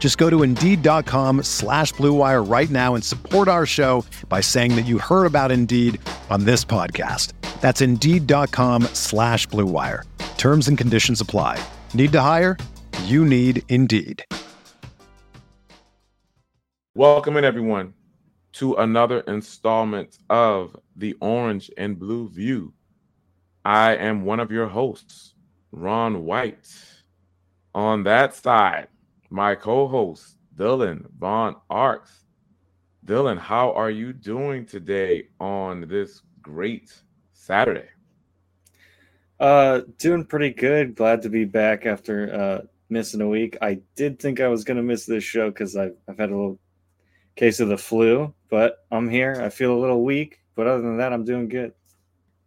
Just go to Indeed.com/Blue Wire right now and support our show by saying that you heard about Indeed on this podcast. That's Indeed.com/Blue Wire. Terms and conditions apply. Need to hire? You need Indeed. Welcome in, everyone, to another installment of the Orange and Blue View. I am one of your hosts, Ron White. On that side, my co-host, Dylan Von Arx. Dylan, how are you doing today on this great Saturday? Doing pretty good. Glad to be back after missing a week. I did think I was going to miss this show because I've had a little case of the flu, but I'm here. I feel a little weak, but other than that, I'm doing good.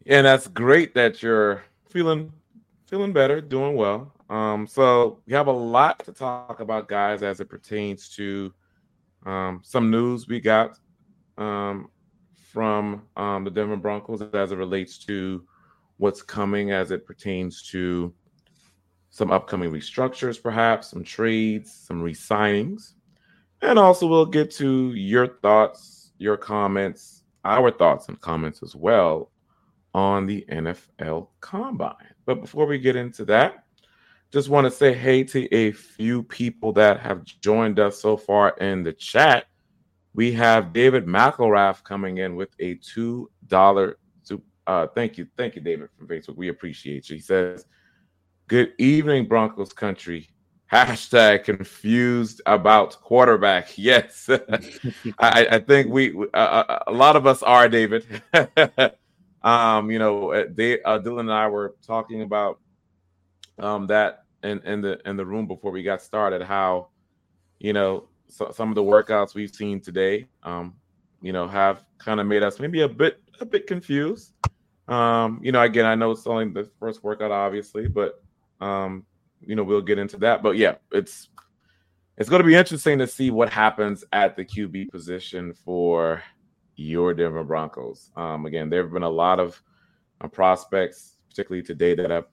Yeah, that's great that you're feeling better, doing well. So we have a lot to talk about, guys, as it pertains to some news we got from the Denver Broncos as it relates to what's coming, as it pertains to some upcoming restructures, perhaps, some trades, some re-signings. And also we'll get to your thoughts, your comments, our thoughts and comments as well on the NFL Combine. But before we get into that, just want to say hey to a few people that have joined us so far in the chat. We have David McElrath coming in with a $2. Thank you, David from Facebook. We appreciate you. He says, "Good evening, Broncos country. Hashtag confused about quarterback." Yes, I think we a lot of us are, David. Dylan and I were talking about that in the room before we got started, how, you know, so some of the workouts we've seen today, have kind of made us maybe a bit confused. Again, I know it's only the first workout, obviously, but we'll get into that. But yeah, it's going to be interesting to see what happens at the QB position for your Denver Broncos. Again, there have been a lot of prospects, particularly today, that have.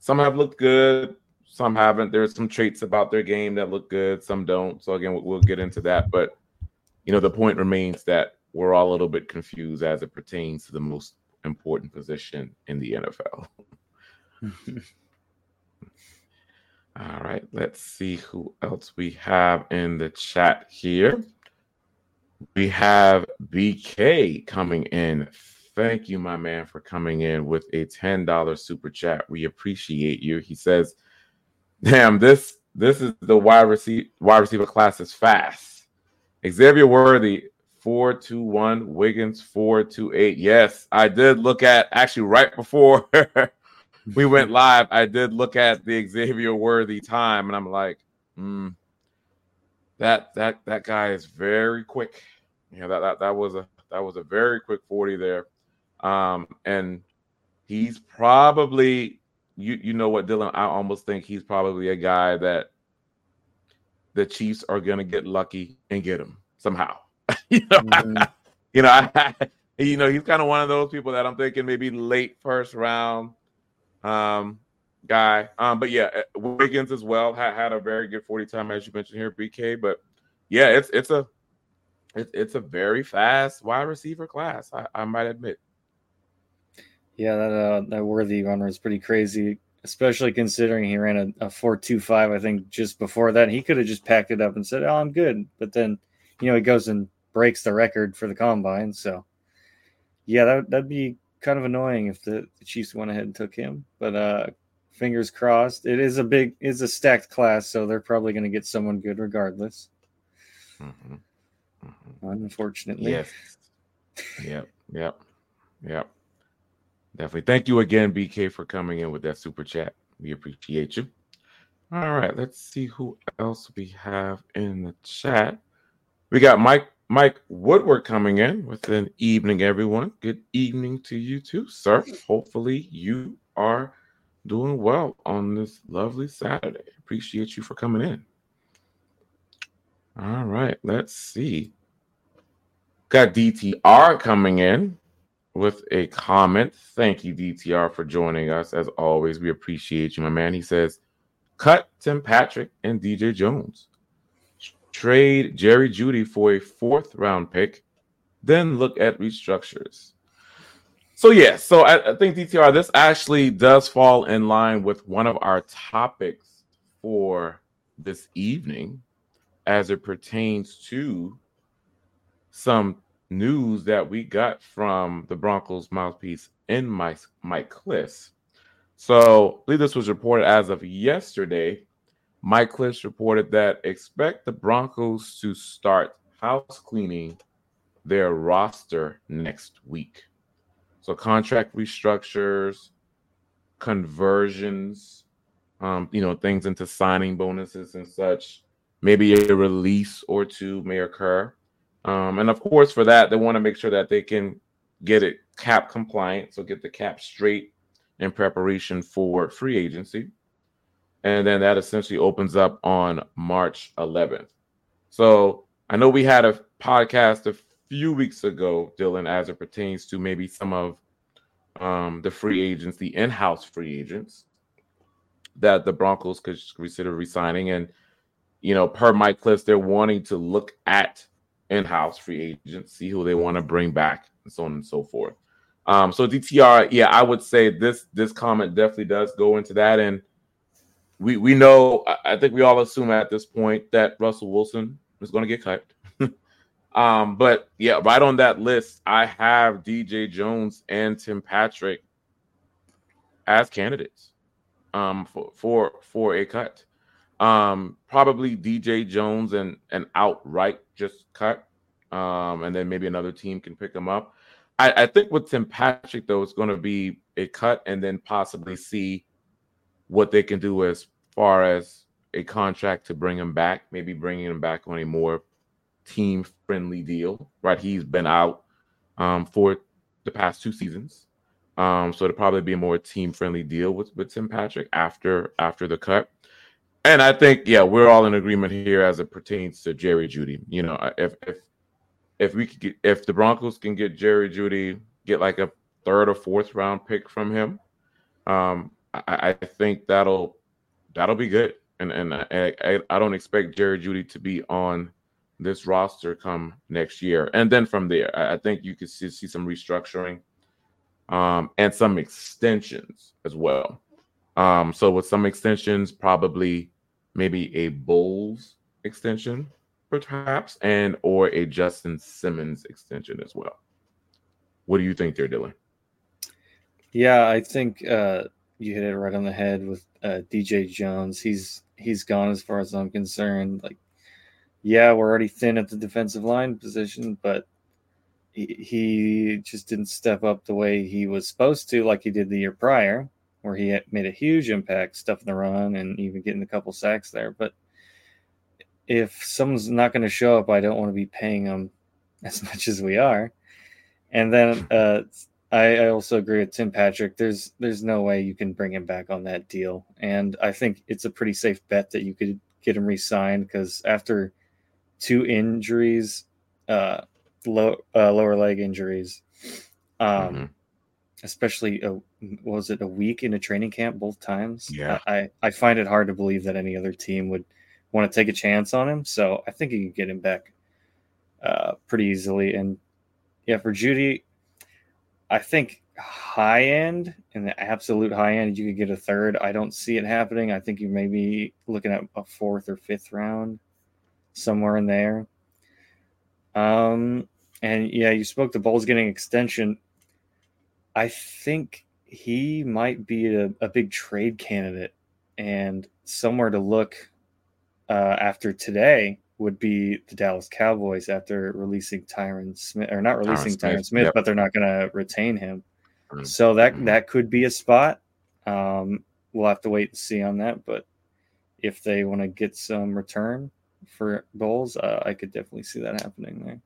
Some have looked good, some haven't. There's some traits about their game that look good, some don't. So again, we'll get into that. But, the point remains that we're all a little bit confused as it pertains to the most important position in the NFL. All right, let's see who else we have in the chat here. We have BK coming in. Thank you, my man, for coming in with a $10 super chat. We appreciate you. He says, "Damn, this is the wide receiver class is fast. Xavier Worthy 4.21, Wiggins 4.28. Yes, I did look at actually right before we went live. I did look at the Xavier Worthy time, and I'm like, that guy is very quick. Yeah, that was a very quick 40 there." And he's probably, what, Dylan, I almost think he's probably a guy that the Chiefs are going to get lucky and get him somehow. He's kind of one of those people that I'm thinking maybe late first round guy. But yeah, Wiggins as well had a very good 40 time, as you mentioned here, BK. But yeah, it's a very fast wide receiver class, I might admit. Yeah, that Worthy runner is pretty crazy, especially considering he ran a 4.25, I think, just before that. He could have just packed it up and said, "Oh, I'm good." But then, he goes and breaks the record for the combine. So, yeah, that'd be kind of annoying if the Chiefs went ahead and took him, but fingers crossed. It is a stacked class, so they're probably going to get someone good regardless. Mm-hmm. Mm-hmm. Unfortunately. Yes. Yep. Definitely. Thank you again, BK, for coming in with that super chat. We appreciate you. All right, let's see who else we have in the chat. We got Mike Woodward coming in with an evening, everyone. Good evening to you too, sir. Hopefully you are doing well on this lovely Saturday. Appreciate you for coming in. All right, let's see. Got DTR coming in with a comment. Thank you, DTR, for joining us. As always, we appreciate you, my man. He says, cut Tim Patrick and DJ Jones. Trade Jerry Jeudy for a 4th-round pick, then look at restructures. So, yeah, I think, DTR, this actually does fall in line with one of our topics for this evening as it pertains to some news that we got from the Broncos' mouthpiece in Mike Klis. So, I believe this was reported as of yesterday. Mike Klis reported that expect the Broncos to start house cleaning their roster next week. So contract restructures, conversions, things into signing bonuses and such. Maybe a release or two may occur. And of course, for that, they want to make sure that they can get it cap compliant. So get the cap straight in preparation for free agency. And then that essentially opens up on March 11th. So I know we had a podcast a few weeks ago, Dylan, as it pertains to maybe some of the free agents, the in-house free agents that the Broncos could consider re-signing. And, per Mike Klis, they're wanting to look at in-house free agents, see who they want to bring back, and so on and so forth. So DTR, yeah, I would say this comment definitely does go into that. And we know, I think we all assume at this point that Russell Wilson is going to get cut. But yeah, right on that list, I have DJ Jones and Tim Patrick as candidates for a cut. Probably DJ Jones and outright just cut. And then maybe another team can pick him up. I think with Tim Patrick, though, it's going to be a cut and then possibly see what they can do as far as a contract to bring him back, maybe bringing him back on a more team-friendly deal, right? He's been out for the past 2 seasons. So it'll probably be a more team-friendly deal with Tim Patrick after the cut. And I think, yeah, we're all in agreement here as it pertains to Jerry Jeudy. If the Broncos can get Jerry Jeudy, get like a 3rd or 4th round pick from him, I think that'll be good. And I don't expect Jerry Jeudy to be on this roster come next year. And then from there, I think you could see some restructuring and some extensions as well. So with some extensions, probably maybe a Bolles extension, perhaps, and or a Justin Simmons extension as well. What do you think there, Dylan? Yeah, I think you hit it right on the head with DJ Jones. He's gone as far as I'm concerned. Like, yeah, we're already thin at the defensive line position, but he just didn't step up the way he was supposed to, like he did the year prior, where he had made a huge impact stuffing the run and even getting a couple sacks there. But if someone's not going to show up, I don't want to be paying them as much as we are. And then I also agree with Tim Patrick. There's no way you can bring him back on that deal. And I think it's a pretty safe bet that you could get him re-signed because after 2 injuries, lower leg injuries, especially a week in a training camp both times? Yeah. I find it hard to believe that any other team would want to take a chance on him. So I think you can get him back pretty easily. And yeah, for Jeudy, I think high end and the absolute high end, you could get a 3rd. I don't see it happening. I think you may be looking at a 4th or 5th round somewhere in there. And yeah, you spoke to Bolles getting extension. I think he might be a big trade candidate, and somewhere to look after today would be the Dallas Cowboys after releasing Tyron Smith, or not releasing Tyron Smith, yep. But they're not going to retain him. So that could be a spot. We'll have to wait and see on that. But if they want to get some return for Bolles, I could definitely see that happening there.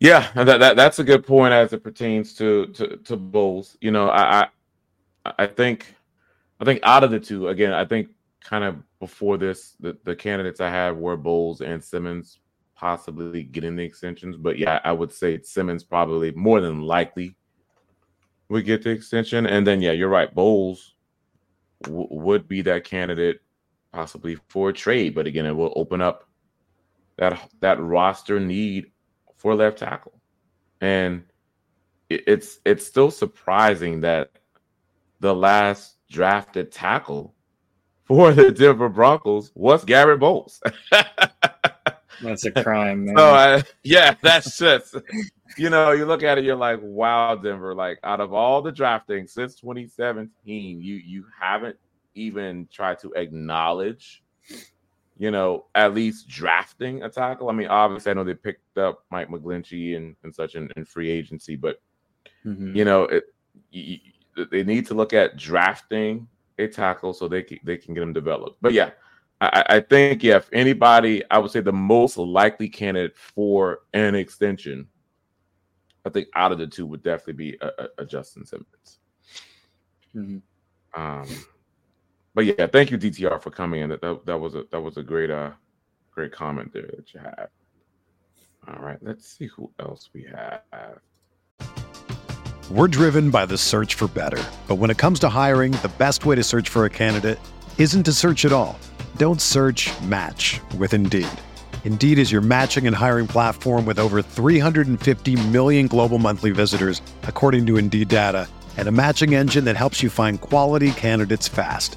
Yeah, that's a good point as it pertains to Bolles. You know, I think out of the two, again, I think kind of before this, the candidates I had were Bolles and Simmons, possibly getting the extensions. But yeah, I would say Simmons probably more than likely would get the extension. And then, yeah, you're right. Bolles would be that candidate possibly for a trade. But again, it will open up that roster need for left tackle. And it's still surprising that the last drafted tackle for the Denver Broncos was Garett Bolles. That's a crime, man. So, that's just, you know, you look at it, you're like, wow, Denver, like out of all the drafting since 2017, you haven't even tried to acknowledge, you know, at least drafting a tackle. I mean, obviously, I know they picked up Mike McGlinchey and such in free agency, but, you know, they need to look at drafting a tackle so they can get them developed. But, yeah. I think, yeah, if anybody, I would say the most likely candidate for an extension, I think out of the two would definitely be a Justin Simmons. Mm-hmm. But yeah, thank you, DTR, for coming in. That was a great comment there that you had. All right, let's see who else we have. We're driven by the search for better, but when it comes to hiring, the best way to search for a candidate isn't to search at all. Don't search, match with Indeed. Indeed is your matching and hiring platform with over 350 million global monthly visitors, according to Indeed data, and a matching engine that helps you find quality candidates fast.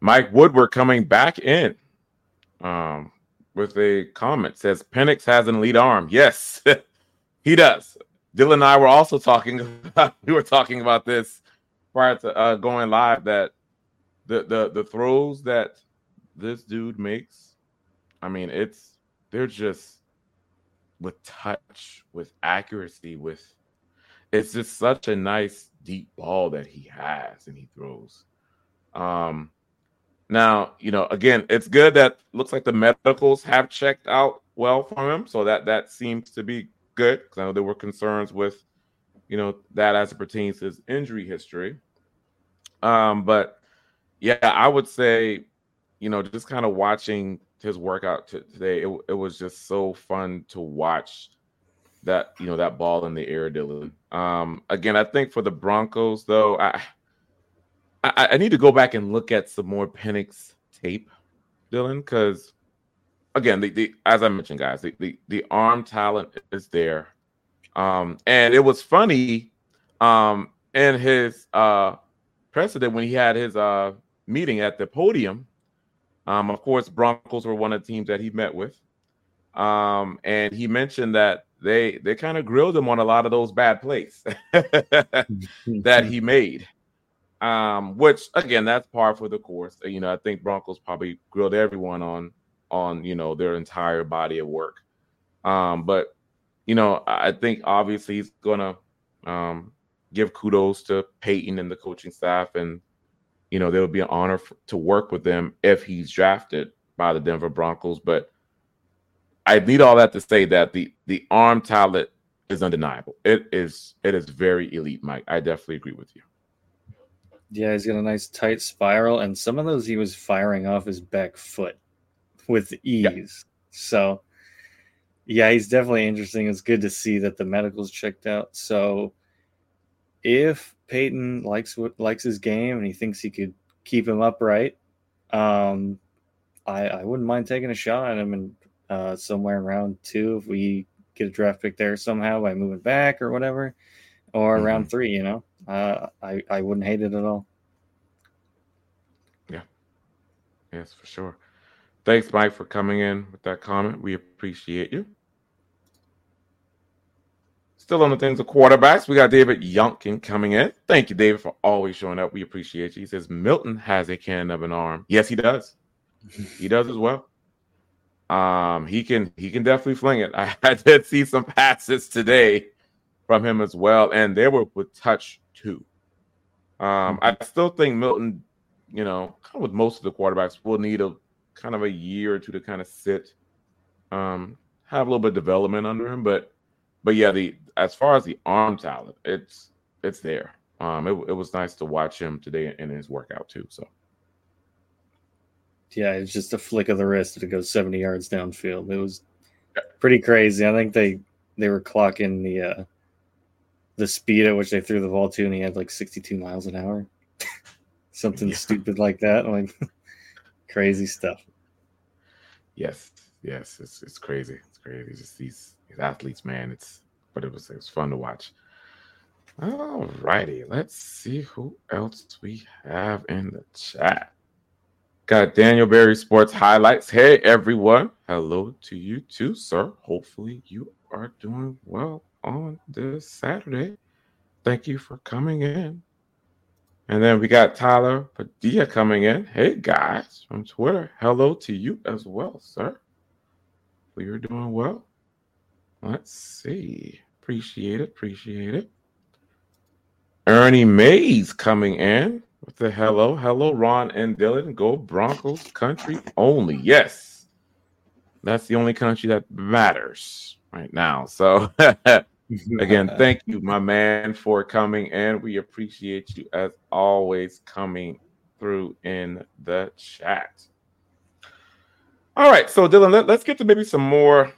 Mike Woodward coming back in with a comment. Says, Penix has an elite arm. Yes, he does. Dylan and I were also talking about this prior to going live, that the throws that this dude makes, I mean, they're just with touch, with accuracy, it's just such a nice deep ball that he has and he throws. Now, you know, again, it's good that looks like the medicals have checked out well for him. So that seems to be good, because I know there were concerns with, you know, that as it pertains to his injury history. But, yeah, I would say, you know, just kind of watching his workout today, it was just so fun to watch that, you know, that ball in the air, Dylan. Again, I think for the Broncos, though, I need to go back and look at some more Penix tape, Dylan, because, again, as I mentioned, guys, the arm talent is there. And it was funny in his precedent when he had his meeting at the podium, Of course, Broncos were one of the teams that he met with. And he mentioned that they kind of grilled him on a lot of those bad plays that he made, which, again, that's par for the course. You know, I think Broncos probably grilled everyone on you know, their entire body of work. But, you know, I think obviously he's going to give kudos to Payton and the coaching staff, and, you know, there'll be an honor to work with them if he's drafted by the Denver Broncos. But I need all that to say that the arm talent is undeniable. It is very elite, Mike. I definitely agree with you. Yeah, he's got a nice tight spiral, and some of those he was firing off his back foot with ease. Yeah. So, yeah, he's definitely interesting. It's good to see that the medical's checked out. So if Payton likes his game and he thinks he could keep him upright, I wouldn't mind taking a shot at him and somewhere in round two, if we get a draft pick there somehow by moving back or whatever, or round three, you know, I wouldn't hate it at all. Yeah. Yes, for sure. Thanks, Mike, for coming in with that comment. We appreciate you. Still on the things of quarterbacks, we got David Yonkin coming in. Thank you, David, for always showing up. We appreciate you. He says, Milton has a cannon of an arm. Yes, he does. He does as well. He can definitely fling it. I did see some passes today from him as well, and they were with touch too. I still think Milton, you know, kind of with most of the quarterbacks, will need a kind of a year or two to kind of sit, have a little bit of development under him. But yeah, as far as the arm talent, it's there. It was nice to watch him today in his workout too. So. Yeah, it's just a flick of the wrist to go 70 yards downfield. It was pretty crazy. I think they were clocking the speed at which they threw the ball to, and he had like 62 miles an hour. Something stupid like that. Like crazy stuff. Yes, it's crazy. It's crazy. It's just these athletes, man. It was fun to watch. All righty, let's see who else we have in the chat. Got Daniel Berry Sports Highlights. Hey, everyone. Hello to you, too, sir. Hopefully you are doing well on this Saturday. Thank you for coming in. And then we got Tyler Padilla coming in. Hey, guys, from Twitter. Hello to you as well, sir. Hopefully you're doing well. Let's see. Appreciate it. Ernie Mays coming in. What the hello, Ron and Dylan. Go Broncos country only. Yes, that's the only country that matters right now. So, again, thank you, my man, for coming in. We appreciate you, as always, coming through in the chat. All right, so, Dylan, let's get to maybe some more,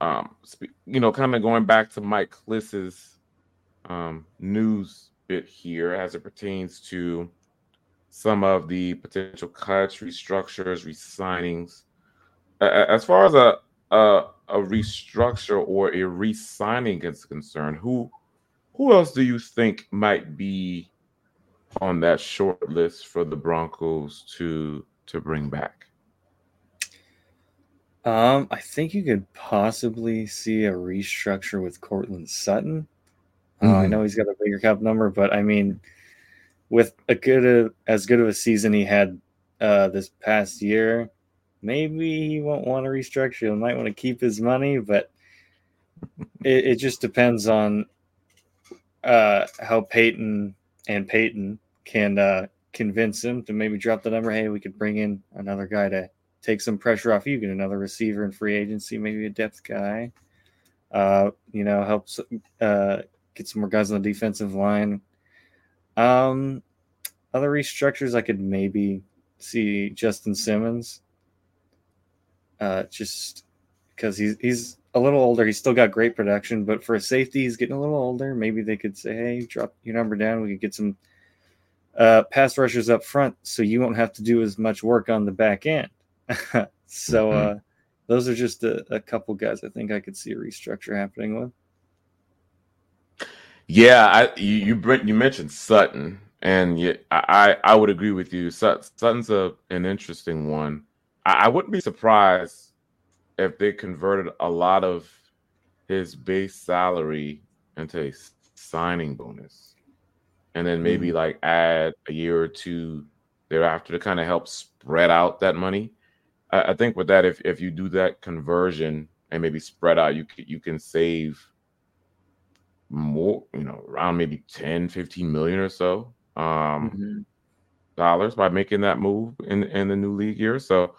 kind of going back to Mike Klis's news bit here as it pertains to some of the potential cuts, restructures, resignings. As far as a restructure or a resigning is concerned, who else do you think might be on that short list for the Broncos to bring back? I think you could possibly see a restructure with Cortland Sutton. I know he's got a bigger cap number, but I mean, with as good of a season he had this past year, maybe he won't want to restructure. He might want to keep his money, but it just depends on how Payton can convince him to maybe drop the number. Hey, we could bring in another guy to take some pressure off you, get another receiver in free agency, maybe a depth guy, helps get some more guys on the defensive line. Other restructures, I could maybe see Justin Simmons. Just because he's a little older. He's still got great production, but for a safety, he's getting a little older. Maybe they could say, hey, drop your number down. We could get some pass rushers up front so you won't have to do as much work on the back end. So those are just a couple guys I think I could see a restructure happening with. Yeah, you mentioned Sutton, And yeah, I would agree with you. Sutton's an interesting one. I wouldn't be surprised if they converted a lot of his base salary into a signing bonus, and then maybe like add a year or two thereafter to kind of help spread out that money. I think with that, if you do that conversion and maybe spread out, you can save more, around maybe 10, 15 million or so dollars by making that move in the new league year. So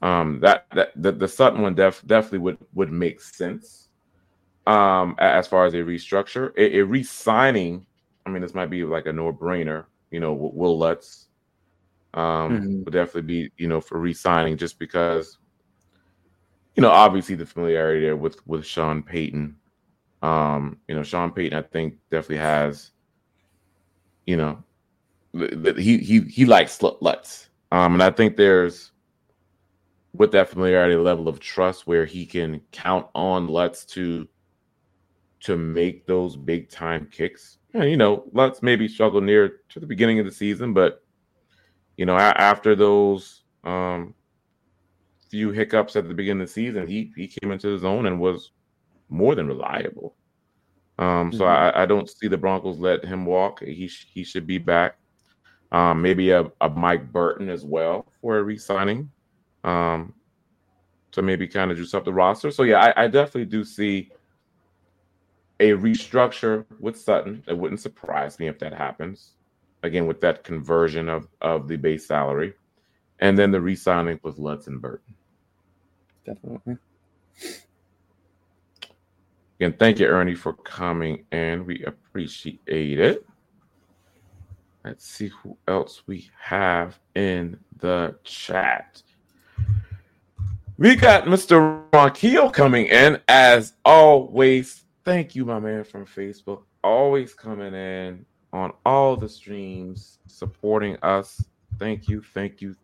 the Sutton one definitely would make sense as far as a restructure. A re-signing, I mean, this might be like a no-brainer, Will Lutz. Would definitely be, for re-signing, just because, obviously the familiarity there with Sean Payton. Sean Payton, I think, definitely has, he likes Lutz. And I think there's, with that familiarity, a level of trust where he can count on Lutz to make those big time kicks. And, Lutz maybe struggled near to the beginning of the season, but after those few hiccups at the beginning of the season, he came into his own and was more than reliable. So I don't see the Broncos let him walk. He should be back. Maybe a Mike Burton as well for a re-signing to maybe kind of juice up the roster. So, yeah, I definitely do see a restructure with Sutton. It wouldn't surprise me if that happens. Again, with that conversion of the base salary, and then the re-signing with Lutz and Burton. Definitely. Again, thank you, Ernie, for coming in. We appreciate it. Let's see who else we have in the chat. We got Mr. Ronquillo coming in, as always. Thank you, my man from Facebook, always coming in on all the streams, supporting us. Thank you.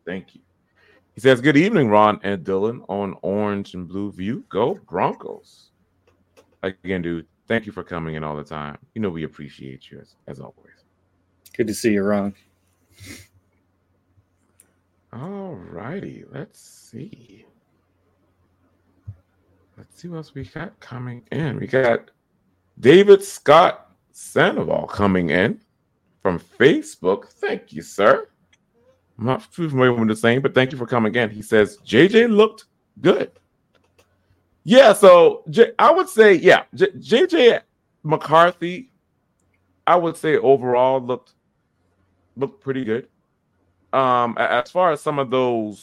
He says, good evening, Ron and Dylan on Orange and Blue View. Go Broncos. Again, dude, thank you for coming in all the time. We appreciate you as always. Good to see you, Ron. All righty. Let's see what else we got coming in. We got David Scott Sandoval coming in from Facebook. Thank you, sir. I'm not too familiar with the same, but thank you for coming in. He says, JJ looked good. Yeah, so I would say, JJ McCarthy, I would say overall looked pretty good. As far as some of those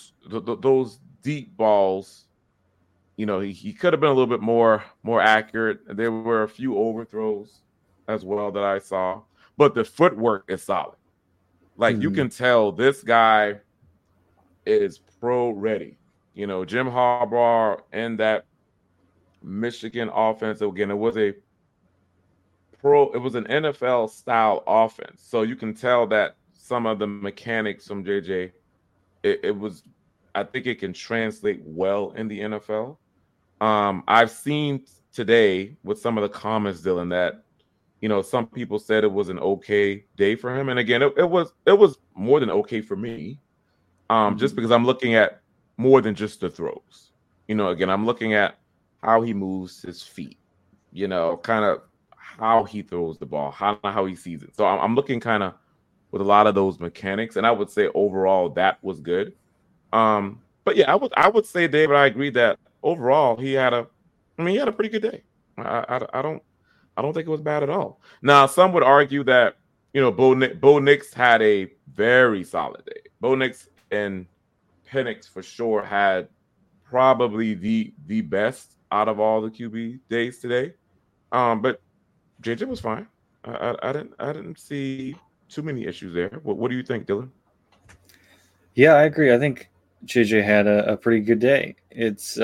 deep balls, he could have been a little bit more accurate. There were a few overthrows as well that I saw, but the footwork is solid. Like you can tell this guy is pro ready. Jim Harbaugh and that Michigan offense, again, it was an NFL style offense. So you can tell that some of the mechanics from JJ, I think it can translate well in the NFL. I've seen today with some of the comments, Dylan, that some people said it was an okay day for him. And again, it was more than okay for me, just because I'm looking at more than just the throws. Again, I'm looking at how he moves his feet, kind of how he throws the ball, how he sees it. So I'm looking kind of with a lot of those mechanics. And I would say overall that was good. But yeah, I would say, David, I agree that overall he had a pretty good day. I don't think it was bad at all. Now, some would argue that, Bo Nix had a very solid day. Bo Nix and Penix for sure had probably the best out of all the QB days today. But JJ was fine. I didn't see too many issues there. What do you think, Dylan? Yeah, I agree. I think JJ had a pretty good day. It's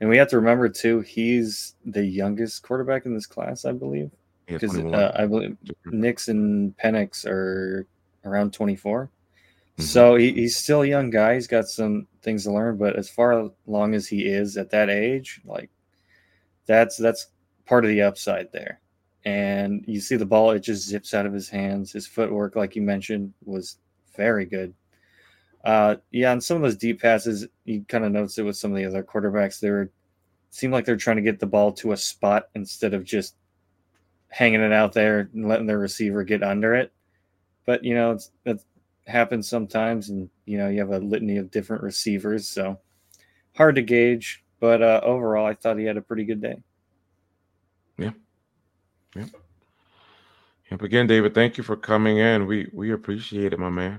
and we have to remember, too, he's the youngest quarterback in this class, I believe. Because I believe Nix and Penix are around 24. So he's still a young guy. He's got some things to learn. But as far along as he is at that age, like that's part of the upside there. and you see the ball, it just zips out of his hands. His footwork, like you mentioned, was very good. Yeah, on some of those deep passes, you kind of notice it with some of the other quarterbacks. They seemed like they're trying to get the ball to a spot instead of just hanging it out there and letting their receiver get under it. But, you know, it happens sometimes, and, you know, you have a litany of different receivers, so hard to gauge. But overall, I thought he had a pretty good day. Yeah. Yep. Yep. Again, David, thank you for coming in. We appreciate it, my man.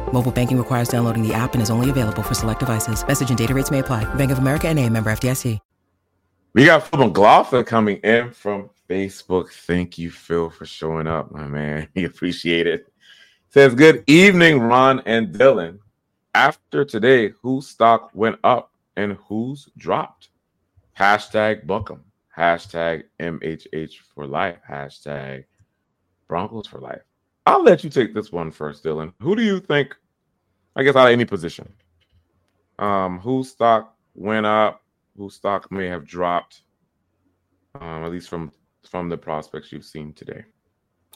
Mobile banking requires downloading the app and is only available for select devices. Message and data rates may apply. Bank of America NA, member FDIC. We got Phil McLaughlin coming in from Facebook. Thank you, Phil, for showing up, my man. We appreciate it. Says, good evening, Ron and Dylan. After today, whose stock went up and whose dropped? Hashtag Buckham. Hashtag MHH for life. Hashtag Broncos for life. I'll let you take this one first, Dylan. Who do you think, I guess out of any position, whose stock went up, whose stock may have dropped, at least from the prospects you've seen today?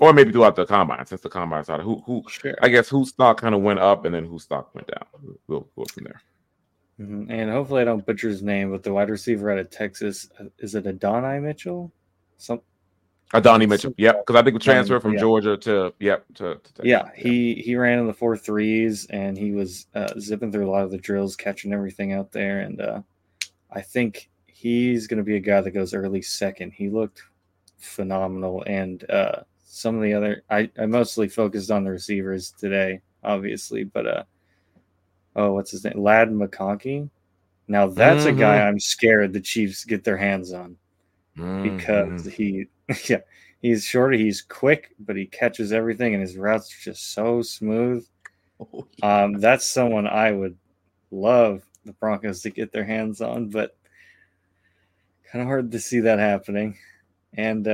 Or maybe throughout the combine, since the combine started. Who? Sure. I guess whose stock kind of went up and then whose stock went down. We'll go from there. Mm-hmm. And hopefully I don't butcher his name, but the wide receiver out of Texas, is it Adonai Mitchell? Adonai Mitchell, yep. Because I think we transferred from Georgia to Texas. Yeah, he ran in the 4.3s, and he was zipping through a lot of the drills, catching everything out there. And I think he's going to be a guy that goes early second. He looked phenomenal. And some of the other – I mostly focused on the receivers today, obviously, but – what's his name? Ladd McConkey. Now that's a guy I'm scared the Chiefs get their hands on because he's short, he's quick, but he catches everything, and his routes are just so smooth. Oh, yeah. That's someone I would love the Broncos to get their hands on, but kind of hard to see that happening. And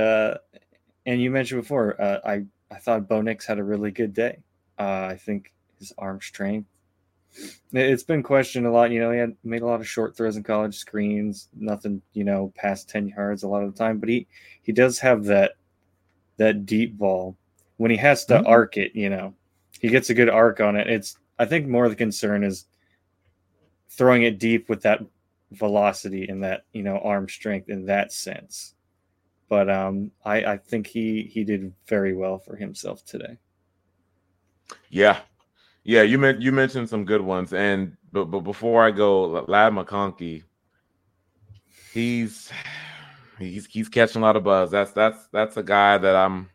you mentioned before, I thought Bo Nix had a really good day. I think his arm strength. It's been questioned a lot. You know, he had made a lot of short throws in college, screens, nothing, you know, past 10 yards a lot of the time. But he does have that deep ball. When he has to arc it, you know, he gets a good arc on it. It's, I think, more of the concern is throwing it deep with that velocity and that, you know, arm strength in that sense. But I think he did very well for himself today. Yeah. Yeah, you mentioned some good ones, and but before I go, Ladd McConkey, he's catching a lot of buzz. That's a guy that I'm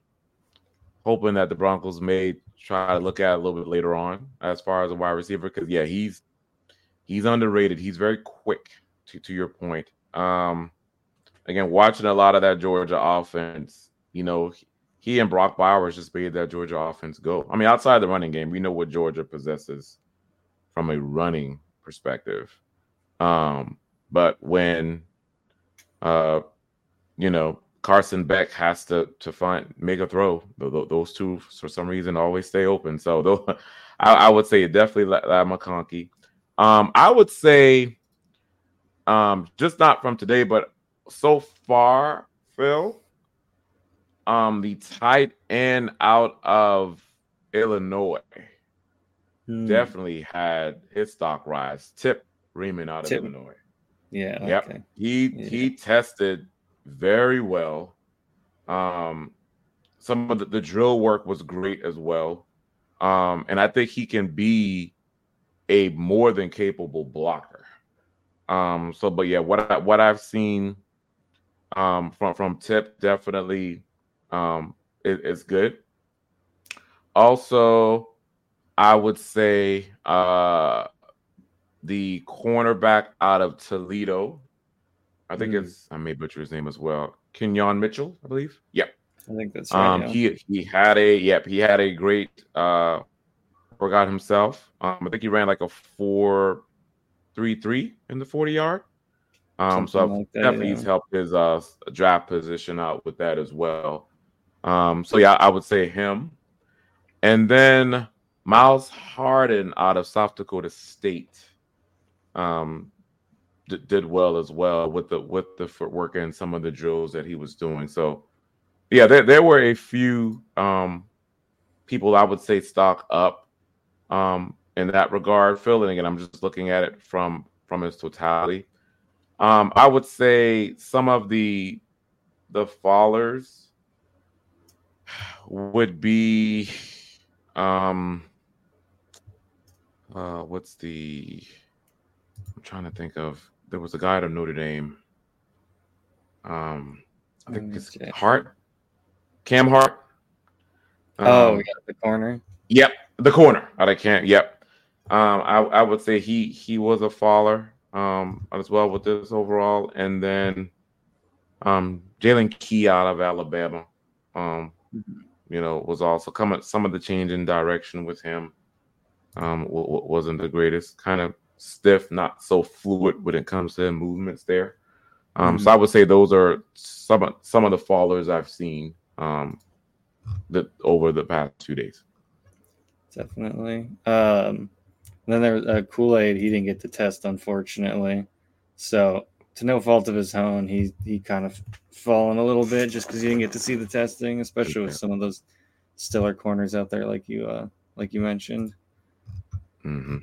hoping that the Broncos may try to look at a little bit later on as far as a wide receiver, because yeah, he's underrated. He's very quick. To your point, again, watching a lot of that Georgia offense, you know. He and Brock Bowers just made that Georgia offense go. I mean, outside the running game, we know what Georgia possesses from a running perspective. But when, you know, Carson Beck has to make a throw, those two for some reason always stay open. So I would say definitely Ladd McConkey. I would say just not from today, but so far, Phil. The tight end out of Illinois definitely had his stock rise. Tip Raymond out of Illinois. Yeah. Yep. Okay. He tested very well. Some of the drill work was great as well. And I think he can be a more than capable blocker. But yeah, what I've seen from Tip definitely. It's good. Also, I would say the cornerback out of Toledo, I think it's, I may butcher his name as well, Kenyon Mitchell, I believe. Yeah. I think that's right. Yeah. He had a great workout himself. I think he ran like a 4.33 in the 40-yard. So like that, definitely he's helped his draft position out with that as well. So yeah, I would say him. And then Myles Harden out of South Dakota State did well as well with the footwork and some of the drills that he was doing. So yeah, there were a few people I would say stock up in that regard. Phil, and again, I'm just looking at it from its totality. I would say some of the fallers would be I'm trying to think of, there was a guy out of Notre Dame. I think it's Cam Hart. We got the corner. Yep, the corner. I can't. Yep. I would say he was a faller as well with this overall, and then Jalen Key out of Alabama. Was also coming. Some of the change in direction with him wasn't the greatest. Kind of stiff, not so fluid when it comes to movements there. So I would say those are some of the fallers I've seen over the past 2 days. Definitely. Then there was Kool-Aid. He didn't get to test, unfortunately. So to no fault of his own, he kind of fallen a little bit just because he didn't get to see the testing, especially with some of those stellar corners out there like you mentioned. Mm-hmm.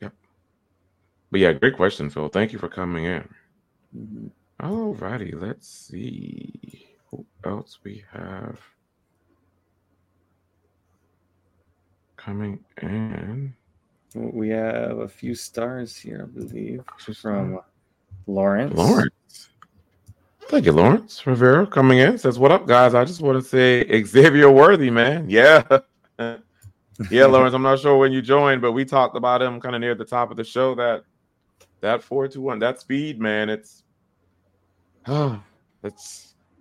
Yep. But yeah, great question, Phil. Thank you for coming in. Mm-hmm. All righty, let's see who else we have coming in. We have a few stars here, I believe, from Lawrence. Thank you, Lawrence Rivera, coming in. Says, what up, guys? I just want to say Xavier Worthy, man. Yeah. Yeah, Lawrence, I'm not sure when you joined, but we talked about him kind of near the top of the show, that 4.21, that speed, man. It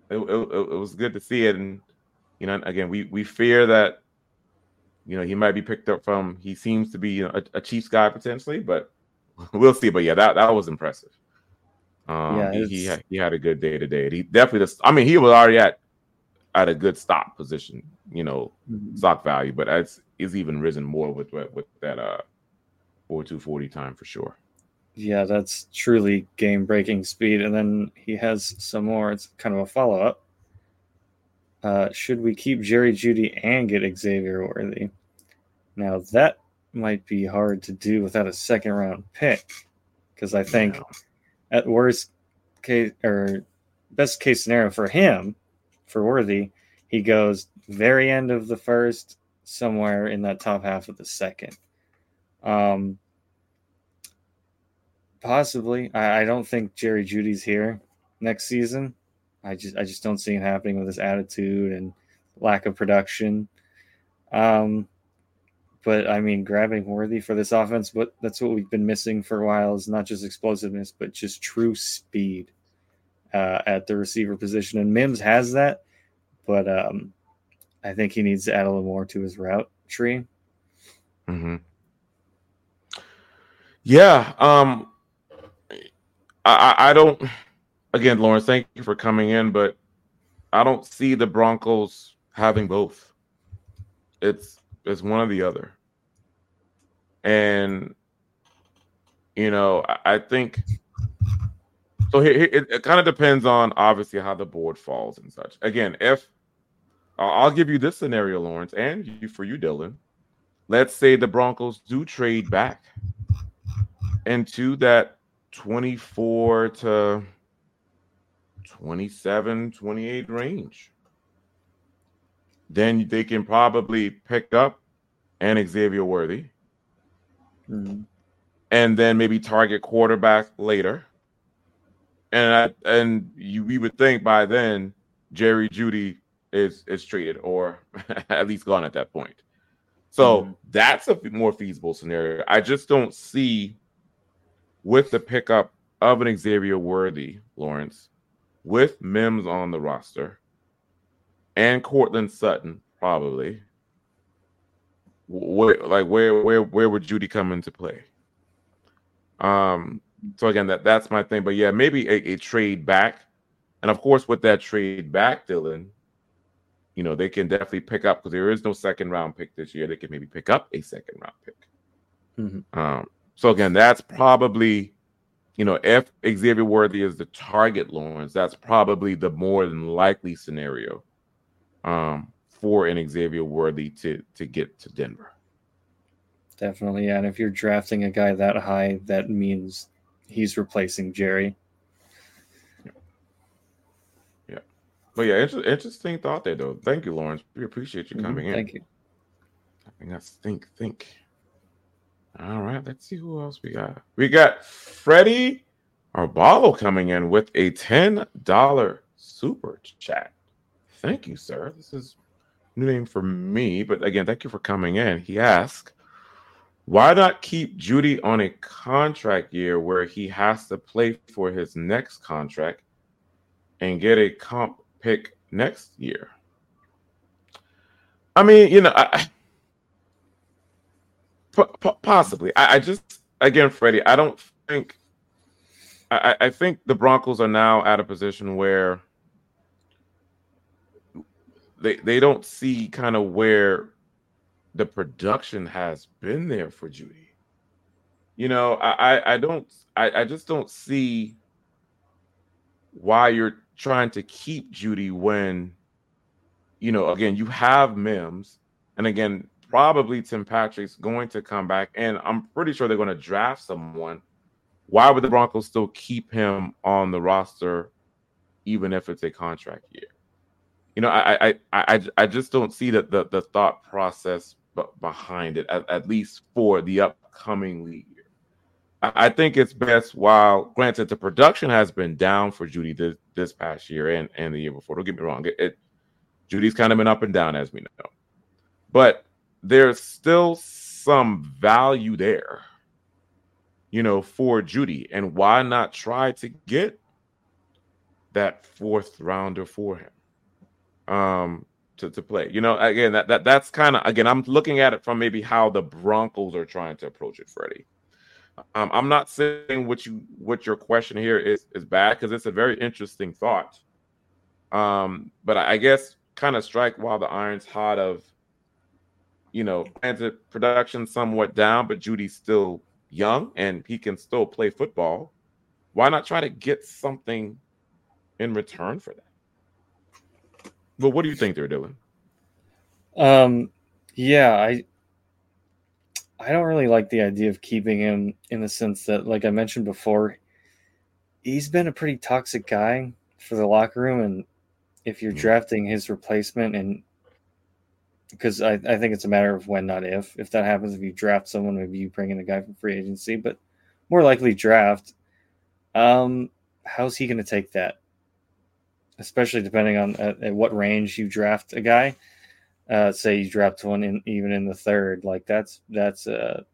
was good to see it. And, again, we fear that, he might be picked up from, he seems to be a Chiefs guy potentially, but we'll see. But yeah, that was impressive. He had a good day today. He definitely he was already at a good stock position, stock value, but it's even risen more with that 4.240 time for sure. Yeah, that's truly game-breaking speed. And then he has some more. It's kind of a follow-up. Should we keep Jerry Jeudy and get Xavier Worthy? Now, that might be hard to do without a second-round pick, because I think at worst case or best-case scenario for him, for Worthy, he goes very end of the first, somewhere in that top half of the second. Possibly. I don't think Jerry Judy's here next season. I just don't see it happening with his attitude and lack of production. But grabbing Worthy for this offense, but that's what we've been missing for a while, is not just explosiveness, but just true speed at the receiver position. And Mims has that, but I think he needs to add a little more to his route tree. Mm-hmm. Yeah. I don't. Again, Lawrence, thank you for coming in, but I don't see the Broncos having both. It's one or the other. And, I think – so here, it kind of depends on, obviously, how the board falls and such. Again, if – I'll give you this scenario, Lawrence, and for you, Dylan. Let's say the Broncos do trade back into that 24 to – 27, 28 range. Then they can probably pick up an Xavier Worthy, and then maybe target quarterback later. And we would think by then Jerry Jeudy is traded or at least gone at that point. So that's a more feasible scenario. I just don't see with the pickup of an Xavier Worthy, Lawrence, with Mims on the roster, and Cortland Sutton, probably. Where would Jeudy come into play? So again, that's my thing. But yeah, maybe a trade back. And of course, with that trade back, Dylan, you know, they can definitely pick up, because there is no second round pick this year. They can maybe pick up a second round pick. Mm-hmm. So again, that's probably, you know, if Xavier Worthy is the target, Lawrence, that's probably the more than likely scenario for an Xavier Worthy to get to Denver. Definitely, yeah. And if you're drafting a guy that high, that means he's replacing Jerry. Yeah. But yeah, interesting thought there, though. Thank you, Lawrence. We appreciate you coming in. Thank you. I think. All right, let's see who else we got. We got Freddie Arballo coming in with a $10 super chat. Thank you, sir. This is a new name for me, but again, thank you for coming in. He asked, why not keep Jeudy on a contract year where he has to play for his next contract and get a comp pick next year? I mean, you know, possibly. I just, again, Freddie, I don't think, I think the Broncos are now at a position where they don't see kind of where the production has been there for Jeudy. You know, I just don't see why you're trying to keep Jeudy when, you know, again, you have Mims, and again, probably Tim Patrick's going to come back, and I'm pretty sure they're going to draft someone. Why would the Broncos still keep him on the roster, even if it's a contract year? You know, I just don't see the thought process behind it, at least for the upcoming league year. I think it's best, while granted the production has been down for Jeudy this past year and the year before. Don't get me wrong, Judy's kind of been up and down, as we know, but there's still some value there, you know, for Jeudy. And why not try to get that fourth rounder for him to play? You know, again, that's kind of, again, I'm looking at it from maybe how the Broncos are trying to approach it, Freddie. I'm not saying what your question here is bad, because it's a very interesting thought. But I guess kind of strike while the iron's hot of, you know, granted production somewhat down, but Judy's still young and he can still play football. Why not try to get something in return for that? Well, what do you think they're doing? Yeah, I don't really like the idea of keeping him, in the sense that, like I mentioned before, he's been a pretty toxic guy for the locker room. And if you're drafting his replacement, and because I think it's a matter of when, not if. If that happens, if you draft someone, maybe you bring in a guy from free agency, but more likely draft. How's he going to take that? Especially depending on at what range you draft a guy. Say you draft one even in the third, like that's a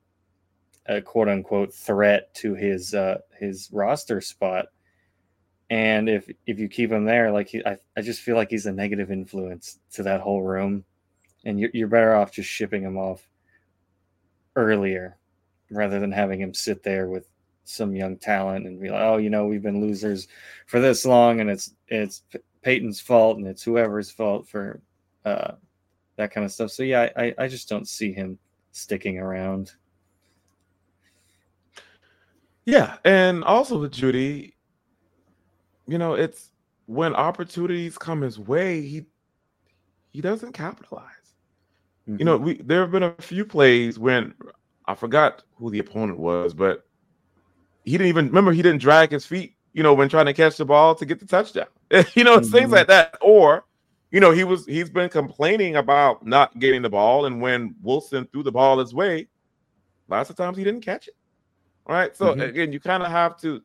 quote unquote threat to his roster spot. And if you keep him there, like I just feel like he's a negative influence to that whole room. And you're better off just shipping him off earlier rather than having him sit there with some young talent and be like, oh, you know, we've been losers for this long, and it's Peyton's fault, and it's whoever's fault for that kind of stuff. So, yeah, I just don't see him sticking around. Yeah, and also with Jeudy, you know, it's when opportunities come his way, he doesn't capitalize. You know, there have been a few plays when I forgot who the opponent was, but he didn't drag his feet, you know, when trying to catch the ball to get the touchdown. You know, things like that. Or, you know, he's been complaining about not getting the ball, and when Wilson threw the ball his way, lots of times he didn't catch it. All right. So again, you kind of have to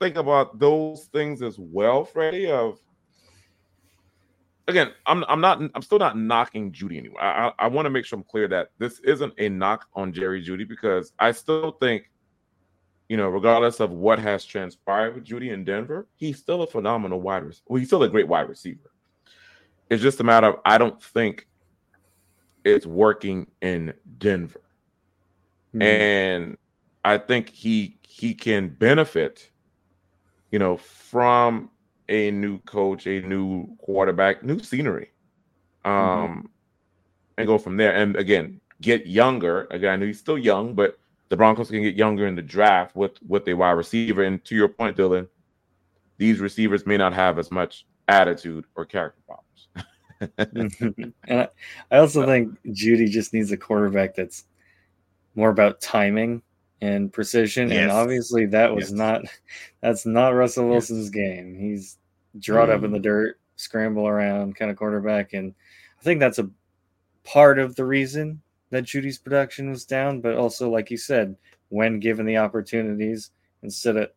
think about those things as well, Freddie. Again, I'm still not knocking Jeudy anyway. I want to make sure I'm clear that this isn't a knock on Jerry Jeudy, because I still think, you know, regardless of what has transpired with Jeudy in Denver, he's still a great wide receiver. It's just a matter of I don't think it's working in Denver. Mm-hmm. And I think he can benefit, you know, from a new coach, a new quarterback, new scenery, mm-hmm. and go from there. And again, get younger. Again, I know he's still young, but the Broncos can get younger in the draft with a wide receiver. And to your point, Dylan, these receivers may not have as much attitude or character problems. And I also think Jeudy just needs a quarterback that's more about timing and precision. Yes. And obviously that was that's not Russell Wilson's game. He's drawn up in the dirt, scramble around kind of quarterback. And I think that's a part of the reason that Judy's production was down, but also, like you said, when given the opportunities, instead of,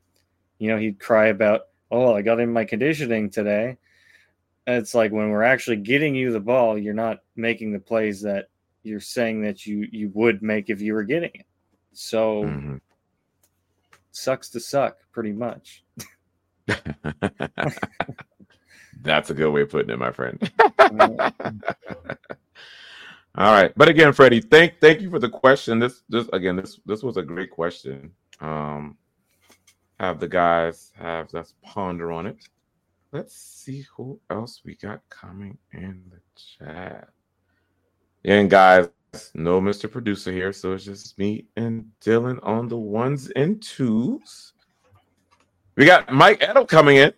you know, he'd cry about, oh, I got in my conditioning today. And it's like, when we're actually getting you the ball, you're not making the plays that you're saying that you would make if you were getting it. So sucks to suck, pretty much. That's a good way of putting it, my friend. All right. But again, Freddie, thank you for the question. This was a great question. Have the guys have us ponder on it. Let's see who else we got coming in the chat. And guys, no Mr. Producer here, so it's just me and Dylan on the ones and twos. We got Mike Edel coming in.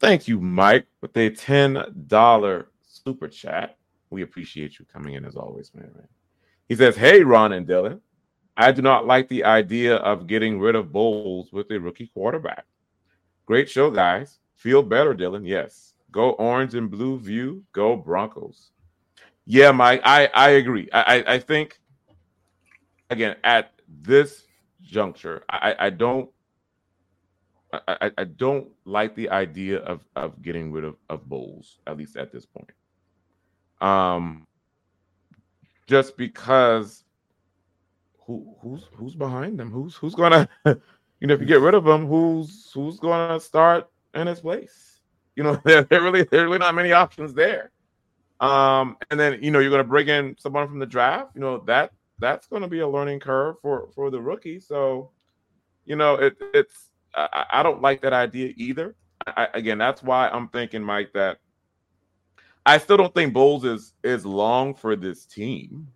Thank you, Mike, with a $10 super chat. We appreciate you coming in as always, man. He says, hey, Ron and Dylan, I do not like the idea of getting rid of Bolles with a rookie quarterback. Great show, guys. Feel better, Dylan. Yes. Go Orange and Blue View. Go Broncos. Yeah, Mike, I agree. I think, again, at this juncture, I don't like the idea of getting rid of Bolles, at least at this point. Just because who's behind them? Who's gonna, you know, if you get rid of them, who's gonna start in his place? You know, there really not many options there. And then, you know, you're gonna bring in someone from the draft. You know, that's gonna be a learning curve for the rookie. So, you know, I don't like that idea either. Again, that's why I'm thinking, Mike, that I still don't think Bolles is long for this team,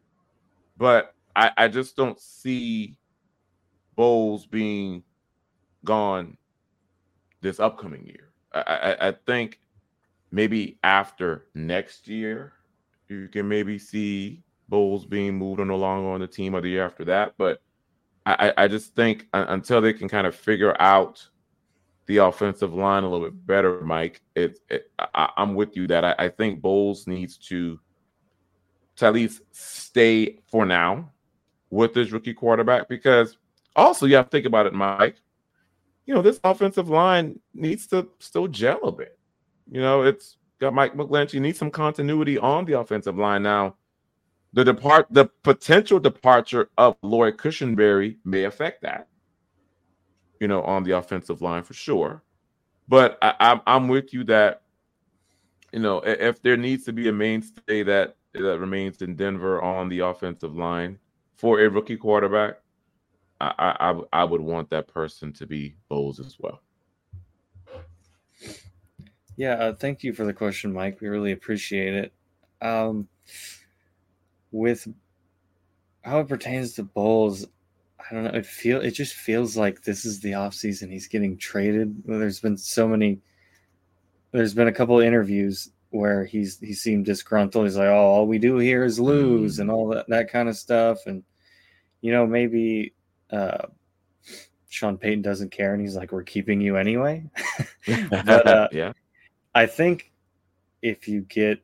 but I just don't see Bolles being gone this upcoming year. I think maybe after next year, you can maybe see Bolles being moved or no longer on the team, or the year after that. But I just think until they can kind of figure out the offensive line a little bit better, Mike, I'm with you that I think Bolles needs to at least stay for now with this rookie quarterback, because also you have to think about it, Mike. You know, this offensive line needs to still gel a bit. You know, it's got Mike McGlinchey, needs some continuity on the offensive line. Now, the potential departure of Lloyd Cushenberry may affect that, you know, on the offensive line for sure. But I'm with you that, you know, if there needs to be a mainstay that remains in Denver on the offensive line for a rookie quarterback, I would want that person to be Bolles as well. Yeah, thank you for the question, Mike. We really appreciate it. With how it pertains to Bolles, I don't know. It just feels like this is the offseason. He's getting traded. There's been a couple of interviews where he seemed disgruntled. He's like, oh, all we do here is lose and all that kind of stuff. And, you know, maybe Sean Payton doesn't care. And he's like, we're keeping you anyway. But yeah, I think if you get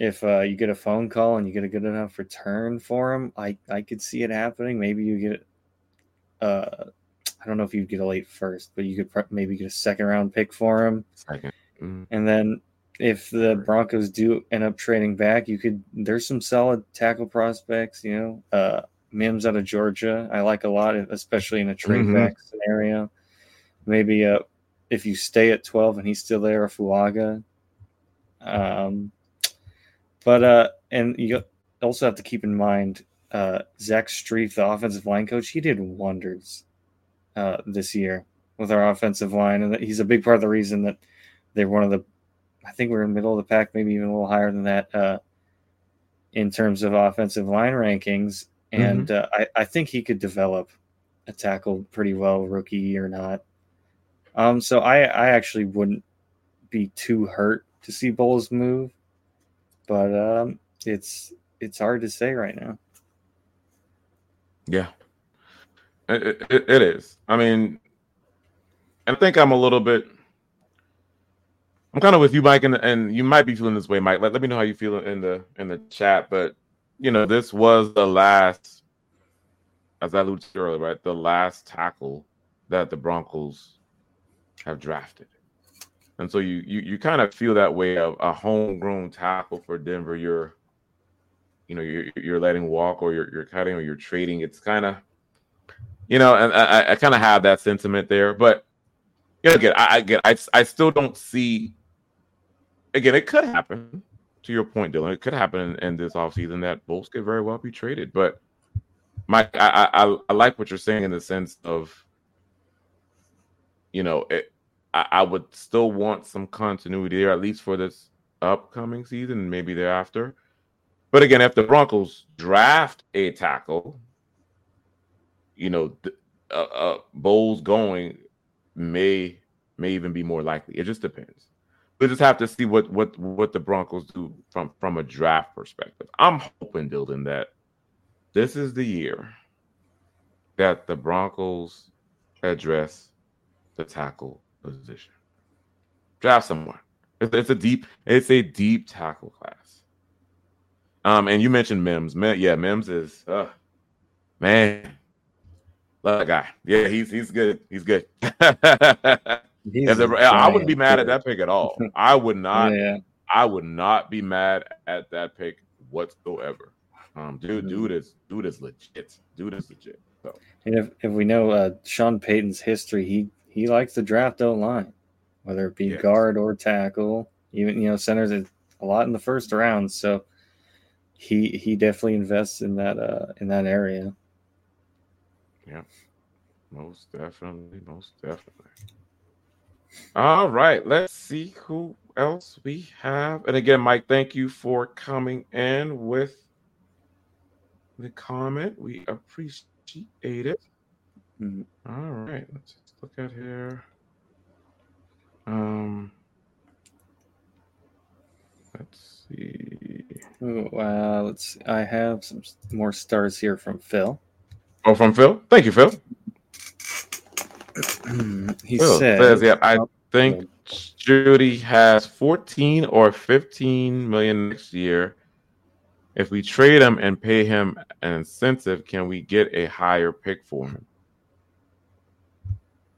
a phone call and you get a good enough return for him, I could see it happening. Maybe you get, I don't know if you'd get a late first, but you could maybe get a second round pick for him. Second. Mm-hmm. And then if the Broncos do end up trading back, there's some solid tackle prospects, you know, Mims out of Georgia. I like a lot, especially in a trade back scenario. Maybe, if you stay at 12 and he's still there, Fuaga, But and you also have to keep in mind Zach Streif, the offensive line coach, he did wonders this year with our offensive line, and he's a big part of the reason that they're one of the. I think we're in the middle of the pack, maybe even a little higher than that in terms of offensive line rankings. And I think he could develop a tackle pretty well, rookie or not. So I actually wouldn't be too hurt to see Bolles move, but it's hard to say right now. Yeah, it is. I mean, I think I'm a little bit. I'm kind of with you, Mike, and you might be feeling this way, Mike. Let me know how you feel in the chat. But you know, this was the last, as I alluded to earlier, right? The last tackle that the Broncos have drafted, and so you kind of feel that way of a homegrown tackle for Denver. You're letting walk, or you're cutting, or you're trading. It's kind of, and I kind of have that sentiment there, but I still don't see. Again, it could happen, to your point, Dylan. It could happen in this offseason that Bolles could very well be traded. But, Mike, I like what you're saying in the sense of, I would still want some continuity there, at least for this upcoming season, maybe thereafter. But, again, if the Broncos draft a tackle, Bolles going may even be more likely. It just depends. We'll just have to see what the Broncos do from a draft perspective. I'm hoping, Dylan, that this is the year that the Broncos address the tackle position. Draft someone. It's a deep tackle class. And you mentioned Mims. Mims is man. Love that guy. Yeah, he's good. He's good. I wouldn't be mad at that pick at all. I would not. Yeah. I would not be mad at that pick whatsoever. Dude is legit. So. And if we know Sean Payton's history, he likes to draft O line, whether it be guard or tackle, even centers a lot in the first round. So he definitely invests in that area. Yeah, most definitely. All right, let's see who else we have. And again, Mike, thank you for coming in with the comment. We appreciate it. All right, let's just look at here. Let's see. Let's. I have some more stars here from Phil. Oh, from Phil? Thank you, Phil. Phil says, I think Jeudy has 14 or 15 million next year. If we trade him and pay him an incentive, can we get a higher pick for him?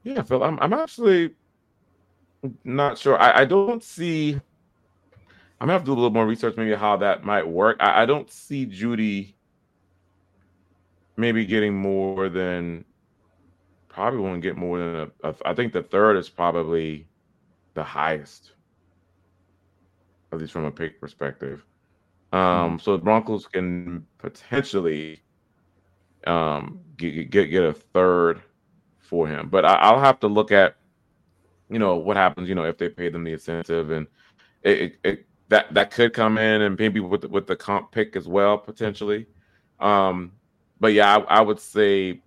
Yeah, Phil, I'm actually not sure. I don't see. I'm going to have to do a little more research, maybe how that might work. I don't see Jeudy maybe getting more than, probably won't get more than I think the third is probably the highest, at least from a pick perspective. So the Broncos can potentially get a third for him, but I'll have to look at, what happens, if they pay them the incentive, and it that could come in, and maybe with the comp pick as well, potentially. But yeah, I would say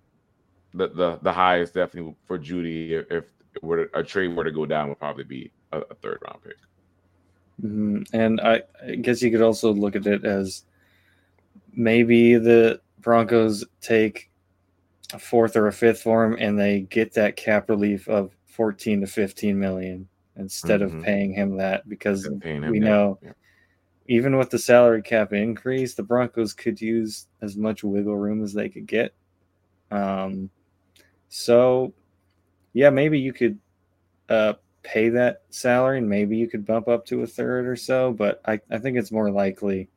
that the highest definitely for Jeudy, if it were a trade were to go down, would probably be a third round pick. And I guess you could also look at it as maybe the Broncos take a fourth or a fifth for him, and they get that cap relief of 14 to 15 million instead of paying him that, because we know. Yeah. Even with the salary cap increase, the Broncos could use as much wiggle room as they could get. So, yeah, maybe you could pay that salary, and maybe you could bump up to a third or so. But I think it's more likely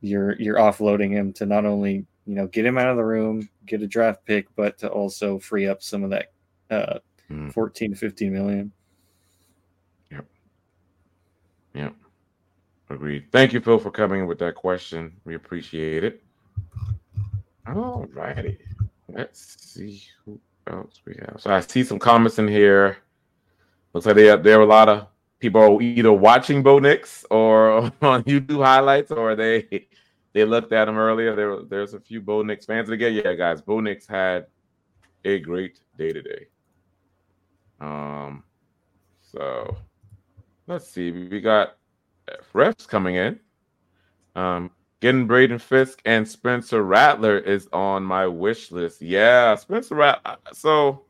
you're offloading him to not only get him out of the room, get a draft pick, but to also free up some of that 14 to 15 million. Yep. Agreed. Thank you, Phil, for coming with that question. We appreciate it. All righty. Let's see who else we have. So I see some comments in here. Looks like there are a lot of people either watching Bo Nix or on YouTube highlights, or they looked at him earlier. There's a few Bo Nix fans. And again, yeah, guys, Bo Nix had a great day today. So let's see. We got refs coming in. Getting Braden Fiske and Spencer Rattler is on my wish list. Yeah, Spencer Rattler. So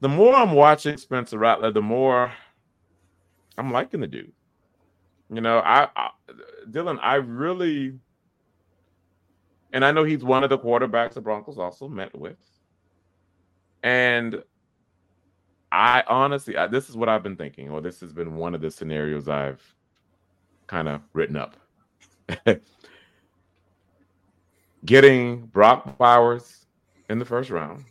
the more I'm watching Spencer Rattler, the more I'm liking the dude. You know, Dylan, and I know he's one of the quarterbacks the Broncos also met with. And I honestly, this is what I've been thinking, or this has been one of the scenarios I've kind of written up. Getting Brock Bowers in the first round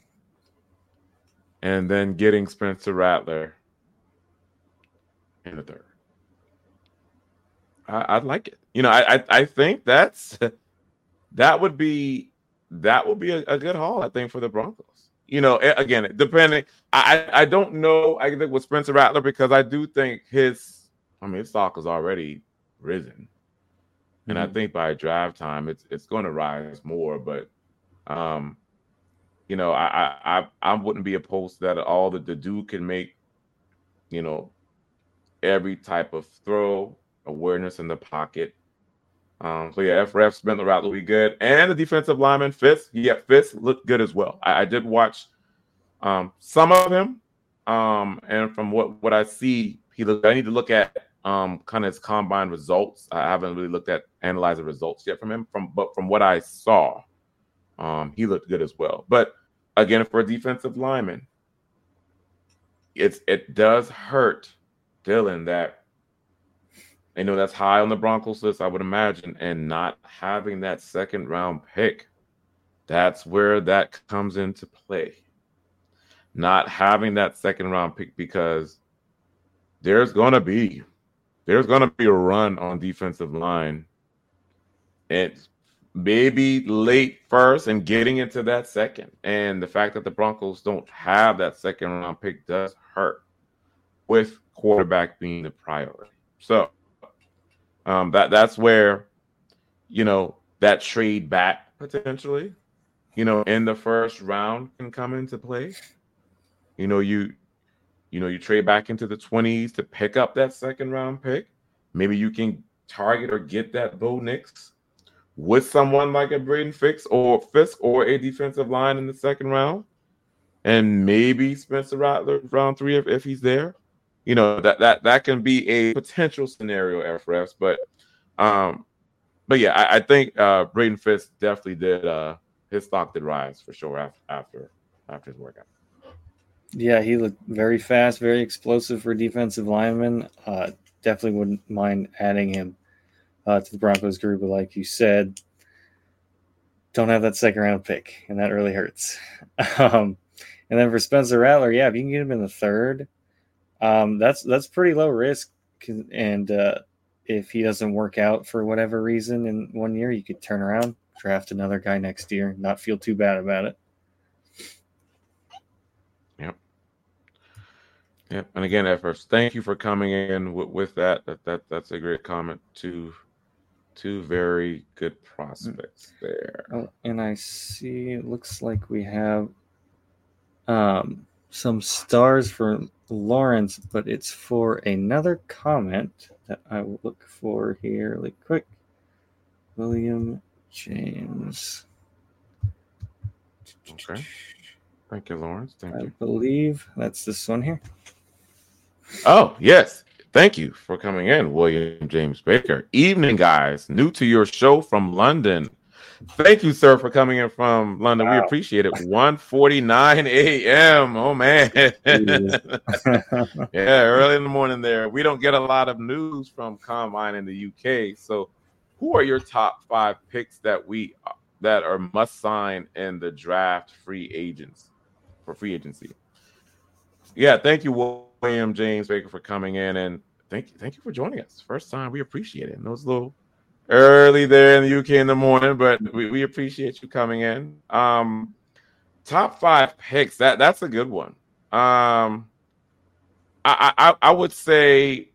and then getting Spencer Rattler in the third. I'd like it. You know, I think that would be a good haul, I think, for the Broncos. You know, again, depending, I don't know. I think with Spencer Rattler, because I do think his stock is already risen, and I think by draft time it's going to rise more. But, you know, I wouldn't be opposed to that at all. That the dude can make, you know, every type of throw, awareness in the pocket. So yeah, FRF, Spencer Rattler will be good. And the defensive lineman, Fiske. Yeah, Fiske looked good as well. I did watch some of him. And from what I see, I need to look at kind of his combine results. I haven't really looked at analyzing results yet from him. But from what I saw, he looked good as well. But again, for a defensive lineman, it does hurt, Dylan, that I know that's high on the Broncos list, I would imagine, and not having that second round pick, that's where that comes into play. Not having that second round pick, because there's going to be a run on defensive line. It's maybe late first and getting into that second. And the fact that the Broncos don't have that second round pick does hurt, with quarterback being the priority. So that's where, you know, that trade back potentially, you know, in the first round can come into play. You know, you trade back into the 20s to pick up that second round pick. Maybe you can target or get that Bo Nix with someone like a Braden Fiske or a defensive line in the second round, and maybe Spencer Rattler round 3 if he's there. You know, that can be a potential scenario, FRFs, but yeah, I think Braden Fiske definitely did. His stock did rise for sure after his workout. Yeah, he looked very fast, very explosive for a defensive lineman. Definitely wouldn't mind adding him to the Broncos group. But like you said, don't have that second round pick, and that really hurts. And then for Spencer Rattler, yeah, if you can get him in the third. That's pretty low risk, and if he doesn't work out for whatever reason in 1 year, you could turn around, draft another guy next year, and not feel too bad about it. Yep. And again, FRFs, thank you for coming in with that. That's a great comment. Two very good prospects there. Oh, and I see it looks like we have some stars for Lawrence, but it's for another comment that I will look for here really quick. William James. Okay. Thank you, Lawrence. Thank you. I believe that's this one here. Oh, yes. Thank you for coming in, William James Baker. Evening, guys. New to your show from London. Thank you, sir, for coming in from London. Wow. We appreciate it. 1:49 a.m. Oh, man. Yeah, early in the morning there. We don't get a lot of news from Combine in the UK. So who are your top 5 picks that are must sign in the draft free agency? Yeah, thank you, William James Baker, for coming in. And Thank you for joining us. First time, we appreciate it. And it was a little early there in the UK in the morning, but we appreciate you coming in. Top five picks, that's a good one. I would say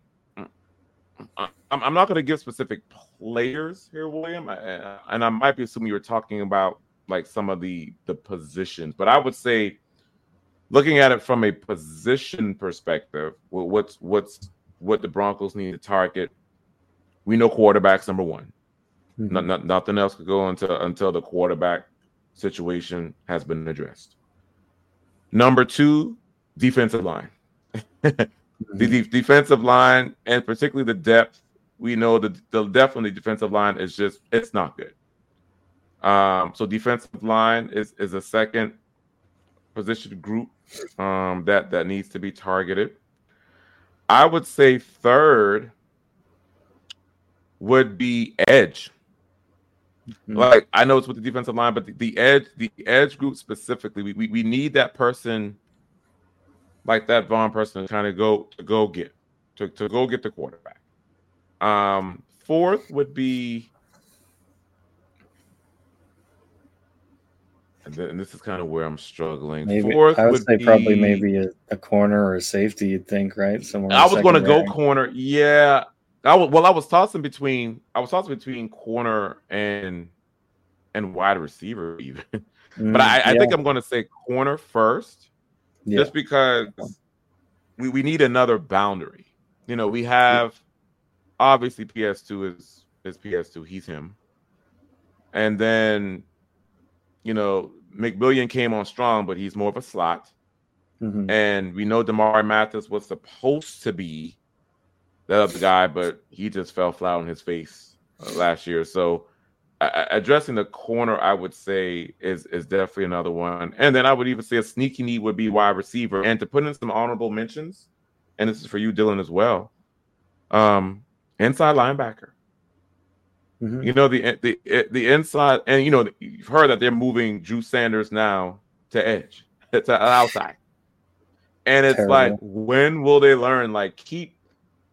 I'm not going to give specific players here, William, and I might be assuming you were talking about like some of the positions, but I would say looking at it from a position perspective, what the Broncos need to target. We know quarterback's number one. Mm-hmm. Nothing else could go until the quarterback situation has been addressed. Number two, defensive line. Mm-hmm. The defensive line, and particularly the depth, we know the depth on the defensive line is just, it's not good. So defensive line is a second position group that needs to be targeted. I would say third would be edge. Mm-hmm. Like, I know it's with the defensive line, but the edge group specifically, we need that person, like that Vaughn person, to kind of go get the quarterback. Fourth would be, and this is kind of where I'm struggling. Maybe, fourth, I would say be, probably maybe a corner or a safety. You'd think, right? Somewhere. I was going to go corner. Yeah. I was tossing between corner and wide receiver even, but I think I'm going to say corner first, just because we need another boundary. You know, we have obviously PS2 is PS2. He's him, and then you know McBillion came on strong, but he's more of a slot, and we know Demarai Mathis was supposed to be that other guy, but he just fell flat on his face last year. So addressing the corner, I would say, is definitely another one. And then I would even say a sneaky need would be wide receiver. And to put in some honorable mentions, and this is for you, Dylan, as well, inside linebacker. Mm-hmm. You know, the inside, and, you know, you've heard that they're moving Drew Sanders now to edge, to outside. And it's terrible. Like, when will they learn? Like, keep,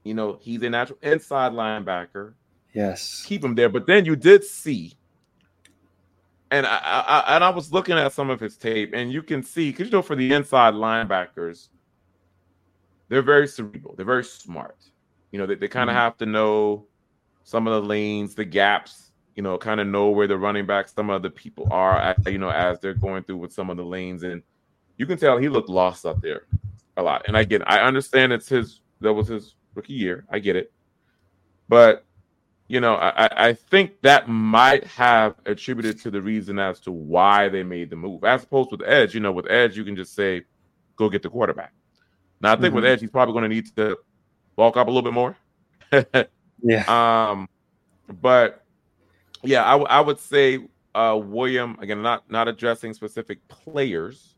you know, he's a natural inside linebacker. Yes. Keep him there. But then you did see, and I was looking at some of his tape, and you can see, because, you know, for the inside linebackers, they're very cerebral. They're very smart. You know, they kind of have to know some of the lanes, the gaps, you know, kind of know where the running backs, some of the people are, at, you know, as they're going through with some of the lanes. And you can tell he looked lost up there a lot. And again, I understand that was his rookie year, I get it, but you know, I think that might have attributed to the reason as to why they made the move, as opposed with edge. You know, with edge, you can just say, "Go get the quarterback." Now, I think with edge, he's probably going to need to bulk up a little bit more. Yeah. But yeah, I would say William, again, not addressing specific players,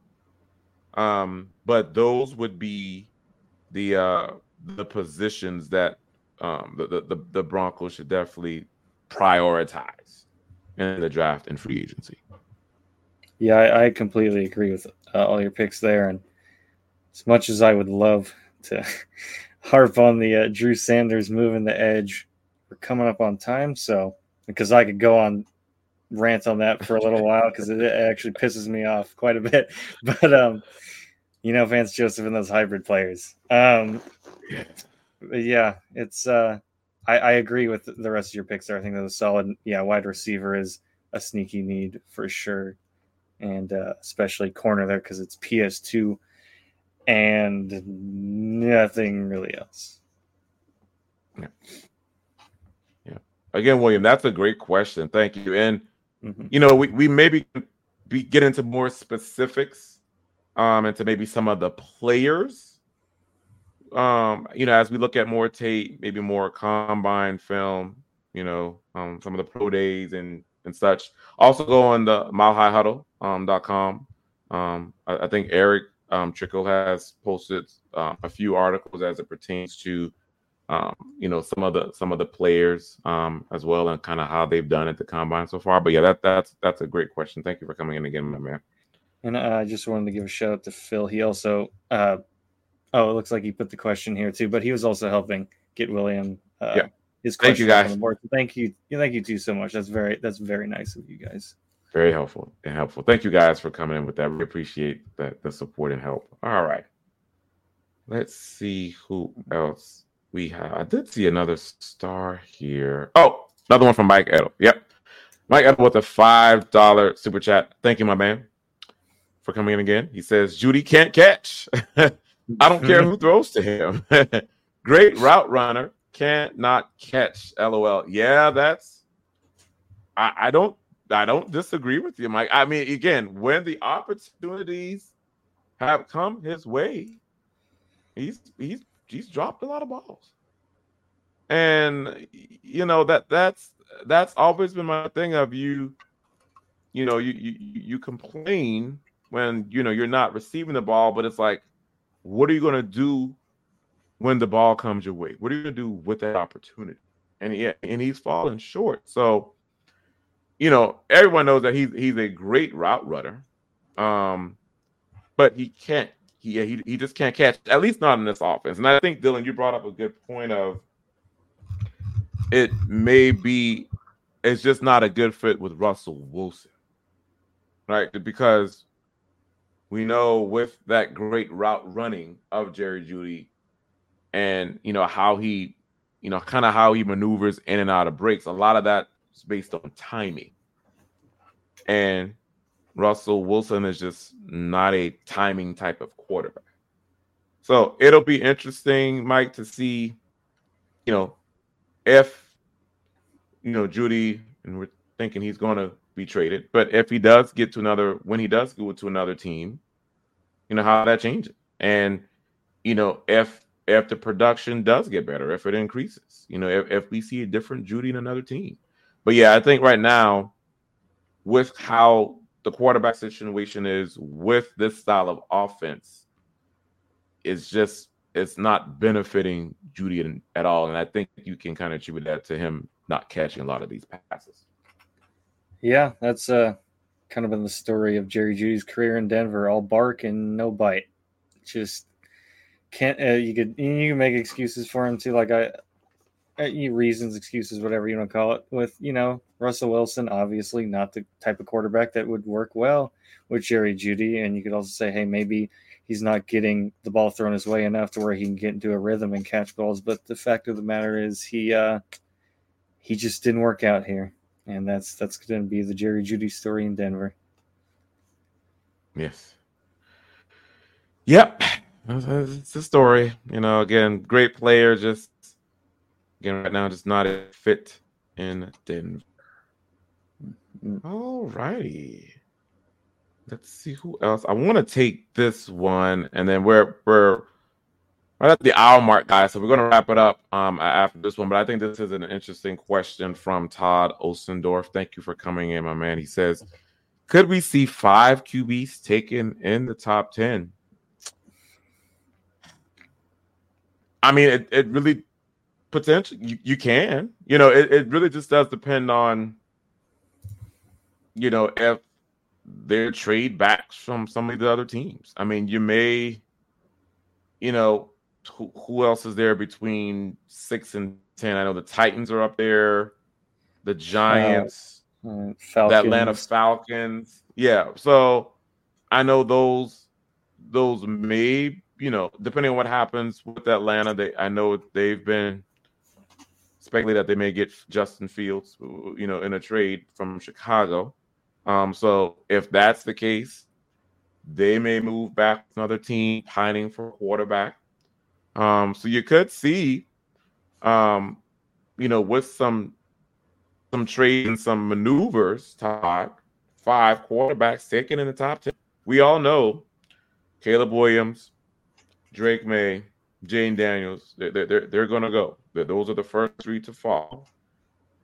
but those would be the positions that the Broncos should definitely prioritize in the draft and free agency. Yeah, I completely agree with all your picks there. And as much as I would love to harp on the Drew Sanders moving the edge, we're coming up on time. So, because I could go on rant on that for a little while, because it actually pisses me off quite a bit. But, you know, Vance Joseph and those hybrid players. Yeah, it's I agree with the rest of your picks there. I think that was solid. Yeah, wide receiver is a sneaky need for sure, and especially corner there because it's PS2 and nothing really else. Yeah. Again, William, that's a great question. Thank you. And you know, we maybe get into more specifics into maybe some of the players. You know, as we look at more tape, maybe more combine film, you know, some of the pro days and such. Also go on the milehighhuddle.com. I think Eric Trickle has posted a few articles as it pertains to, you know, some of the players as well, and kind of how they've done at the combine so far. But yeah, that's a great question. Thank you for coming in again, my man. And I just wanted to give a shout out to Phil. He also Oh, it looks like he put the question here too, but he was also helping get William. Yeah. His question. Thank you guys. Thank you too so much. That's very nice of you guys. Very helpful and helpful. Thank you guys for coming in with that. We appreciate the support and help. All right. Let's see who else we have. I did see another star here. Oh, another one from Mike Edel. Yep. Mike Edel with a $5 super chat. Thank you, my man, for coming in again. He says, Jeudy can't catch. I don't care who throws to him. Great route runner. Can't not catch. LOL. Yeah, that's I don't disagree with you, Mike. I mean, again, when the opportunities have come his way, he's dropped a lot of balls. And you know, that's always been my thing of you complain when you're not receiving the ball, but it's like, what are you going to do when the ball comes your way? What are you going to do with that opportunity? And he's fallen short. So, everyone knows that he's a great route runner, but he can't. He just can't catch, at least not in this offense. And I think, Dylan, you brought up a good point of it may be it's just not a good fit with Russell Wilson, right? Because we know with that great route running of Jerry Jeudy and, how he, kind of how he maneuvers in and out of breaks, a lot of that is based on timing. And Russell Wilson is just not a timing type of quarterback. So it'll be interesting, Mike, to see, if, Jeudy, and we're thinking he's going to be traded, but if he does get to another team, how that changes. And, if the production does get better, if it increases, if we see a different Jeudy in another team. But yeah, I think right now with how the quarterback situation is with this style of offense, it's not benefiting Jeudy at all. And I think you can kind of attribute that to him not catching a lot of these passes. Yeah, that's kind of been the story of Jerry Judy's career in Denver. All bark and no bite. Just can't. You can make excuses for him too, like reasons, excuses, whatever you want to call it. With Russell Wilson, obviously not the type of quarterback that would work well with Jerry Jeudy. And you could also say, hey, maybe he's not getting the ball thrown his way enough to where he can get into a rhythm and catch balls. But the fact of the matter is, he just didn't work out here. And that's going to be the Jerry Jeudy story in Denver. Yes. Yep. It's a story. Again, great player. Just, again, right now, just not a fit in Denver. All righty. Let's see who else. I want to take this one, and then we're right at the hour mark, guys, so we're going to wrap it up after this one, but I think this is an interesting question from Todd Ostendorf. Thank you for coming in, my man. He says, could we see 5 QBs taken in the top 10? I mean, it really potentially, you can. It really just does depend on, if they're trade backs from some of the other teams. I mean, you may, who else is there between 6 and 10? I know the Titans are up there, the Giants, the Atlanta Falcons. Yeah, so I know those may, depending on what happens with Atlanta, I know they've been speculated that they may get Justin Fields, in a trade from Chicago. So if that's the case, they may move back to another team pining for quarterback. So you could see, with some trade and some maneuvers, Todd, 5 quarterbacks taken in the top 10. We all know Caleb Williams, Drake May, Jane Daniels. They're gonna go. Those are the first 3 to fall.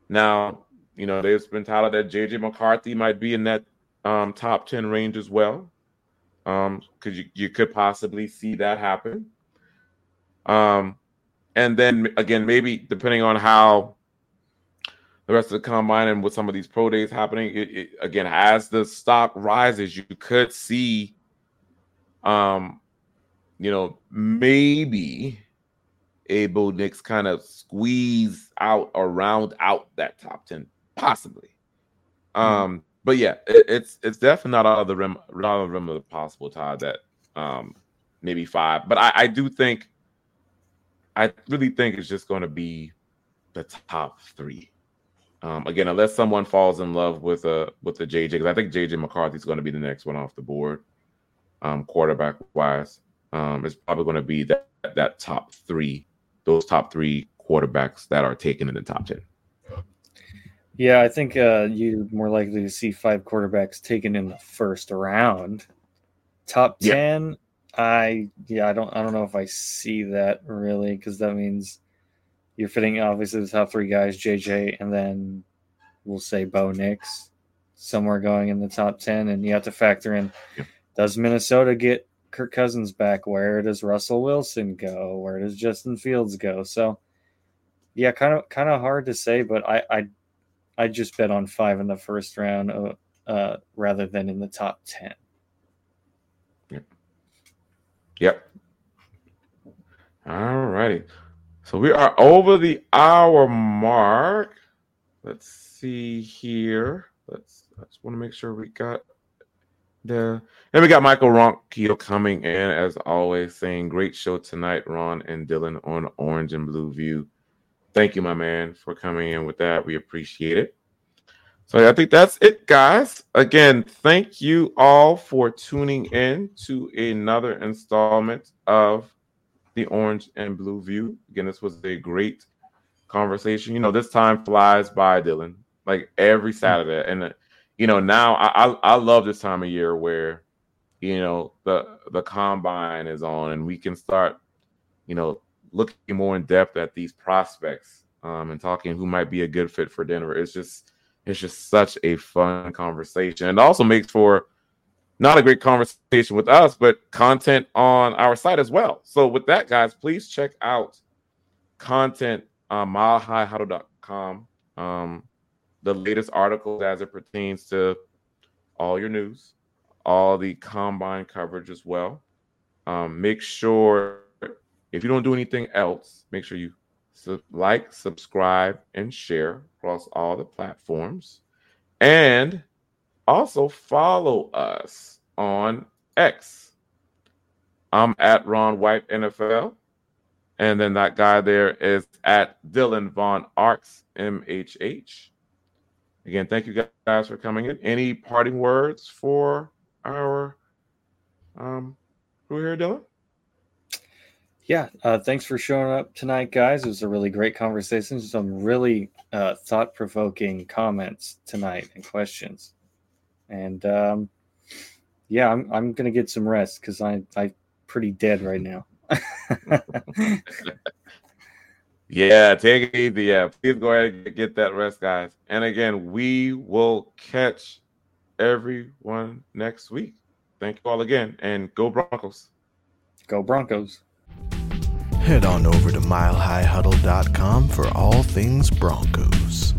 Now, there's been touted that JJ McCarthy might be in that top 10 range as well, because you could possibly see that happen. And then again, maybe depending on how the rest of the combine and with some of these pro days happening, it again, as the stock rises, you could see you know, maybe Bo Nix kind of squeeze out or round out that top 10, possibly. But yeah, it's definitely not out of the rim, not out of the rim of the possible, Todd, that maybe five. But I do think, I really think it's just going to be the top three. Again, unless someone falls in love with a JJ, because I think JJ McCarthy is going to be the next one off the board, quarterback wise. It's probably going to be that top three, those top three quarterbacks that are taken in the top 10. Yeah, I think you're more likely to see five quarterbacks taken in the first round. Top 10, I don't know if I see that really, because that means you're fitting obviously the top three guys, JJ, and then we'll say Bo Nix somewhere going in the top 10, and you have to factor in, does Minnesota get Kirk Cousins back? Where does Russell Wilson go? Where does Justin Fields go? So yeah, kind of hard to say, but I just bet on five in the first round rather than in the top 10. Yep. All righty. So we are over the hour mark. Let's see here. I just want to make sure we got the. And we got Michael Ronquillo coming in, as always, saying, great show tonight, Ron and Dylan on Orange and Blue View. Thank you, my man, for coming in with that. We appreciate it. So I think that's it, guys. Again, thank you all for tuning in to another installment of the Orange and Blue View. Again, this was a great conversation. You know, this time flies by, Dylan, like every Saturday. And, you know, now I love this time of year where, you know, the combine is on and we can start, you know, looking more in depth at these prospects and talking who might be a good fit for Denver. It's just such a fun conversation. It also makes for not a great conversation with us, but content on our site as well. So with that, guys, please check out content on milehighhuddle.com. The latest articles as it pertains to all your news, all the combine coverage as well. Make sure, if you don't do anything else, make sure you like, subscribe, and share across all the platforms. And also follow us on X. I'm at Ron White NFL. And then that guy there is at Dylan Von Arx, MHH. Again, thank you guys for coming in. Any parting words for our crew here, Dylan? Yeah, thanks for showing up tonight, guys. It was a really great conversation. Some really thought-provoking comments tonight and questions. And, yeah, I'm going to get some rest because I'm pretty dead right now. Yeah, take it easy. Yeah, please go ahead and get that rest, guys. And, again, we will catch everyone next week. Thank you all again, and go Broncos. Go Broncos. Head on over to milehighhuddle.com for all things Broncos.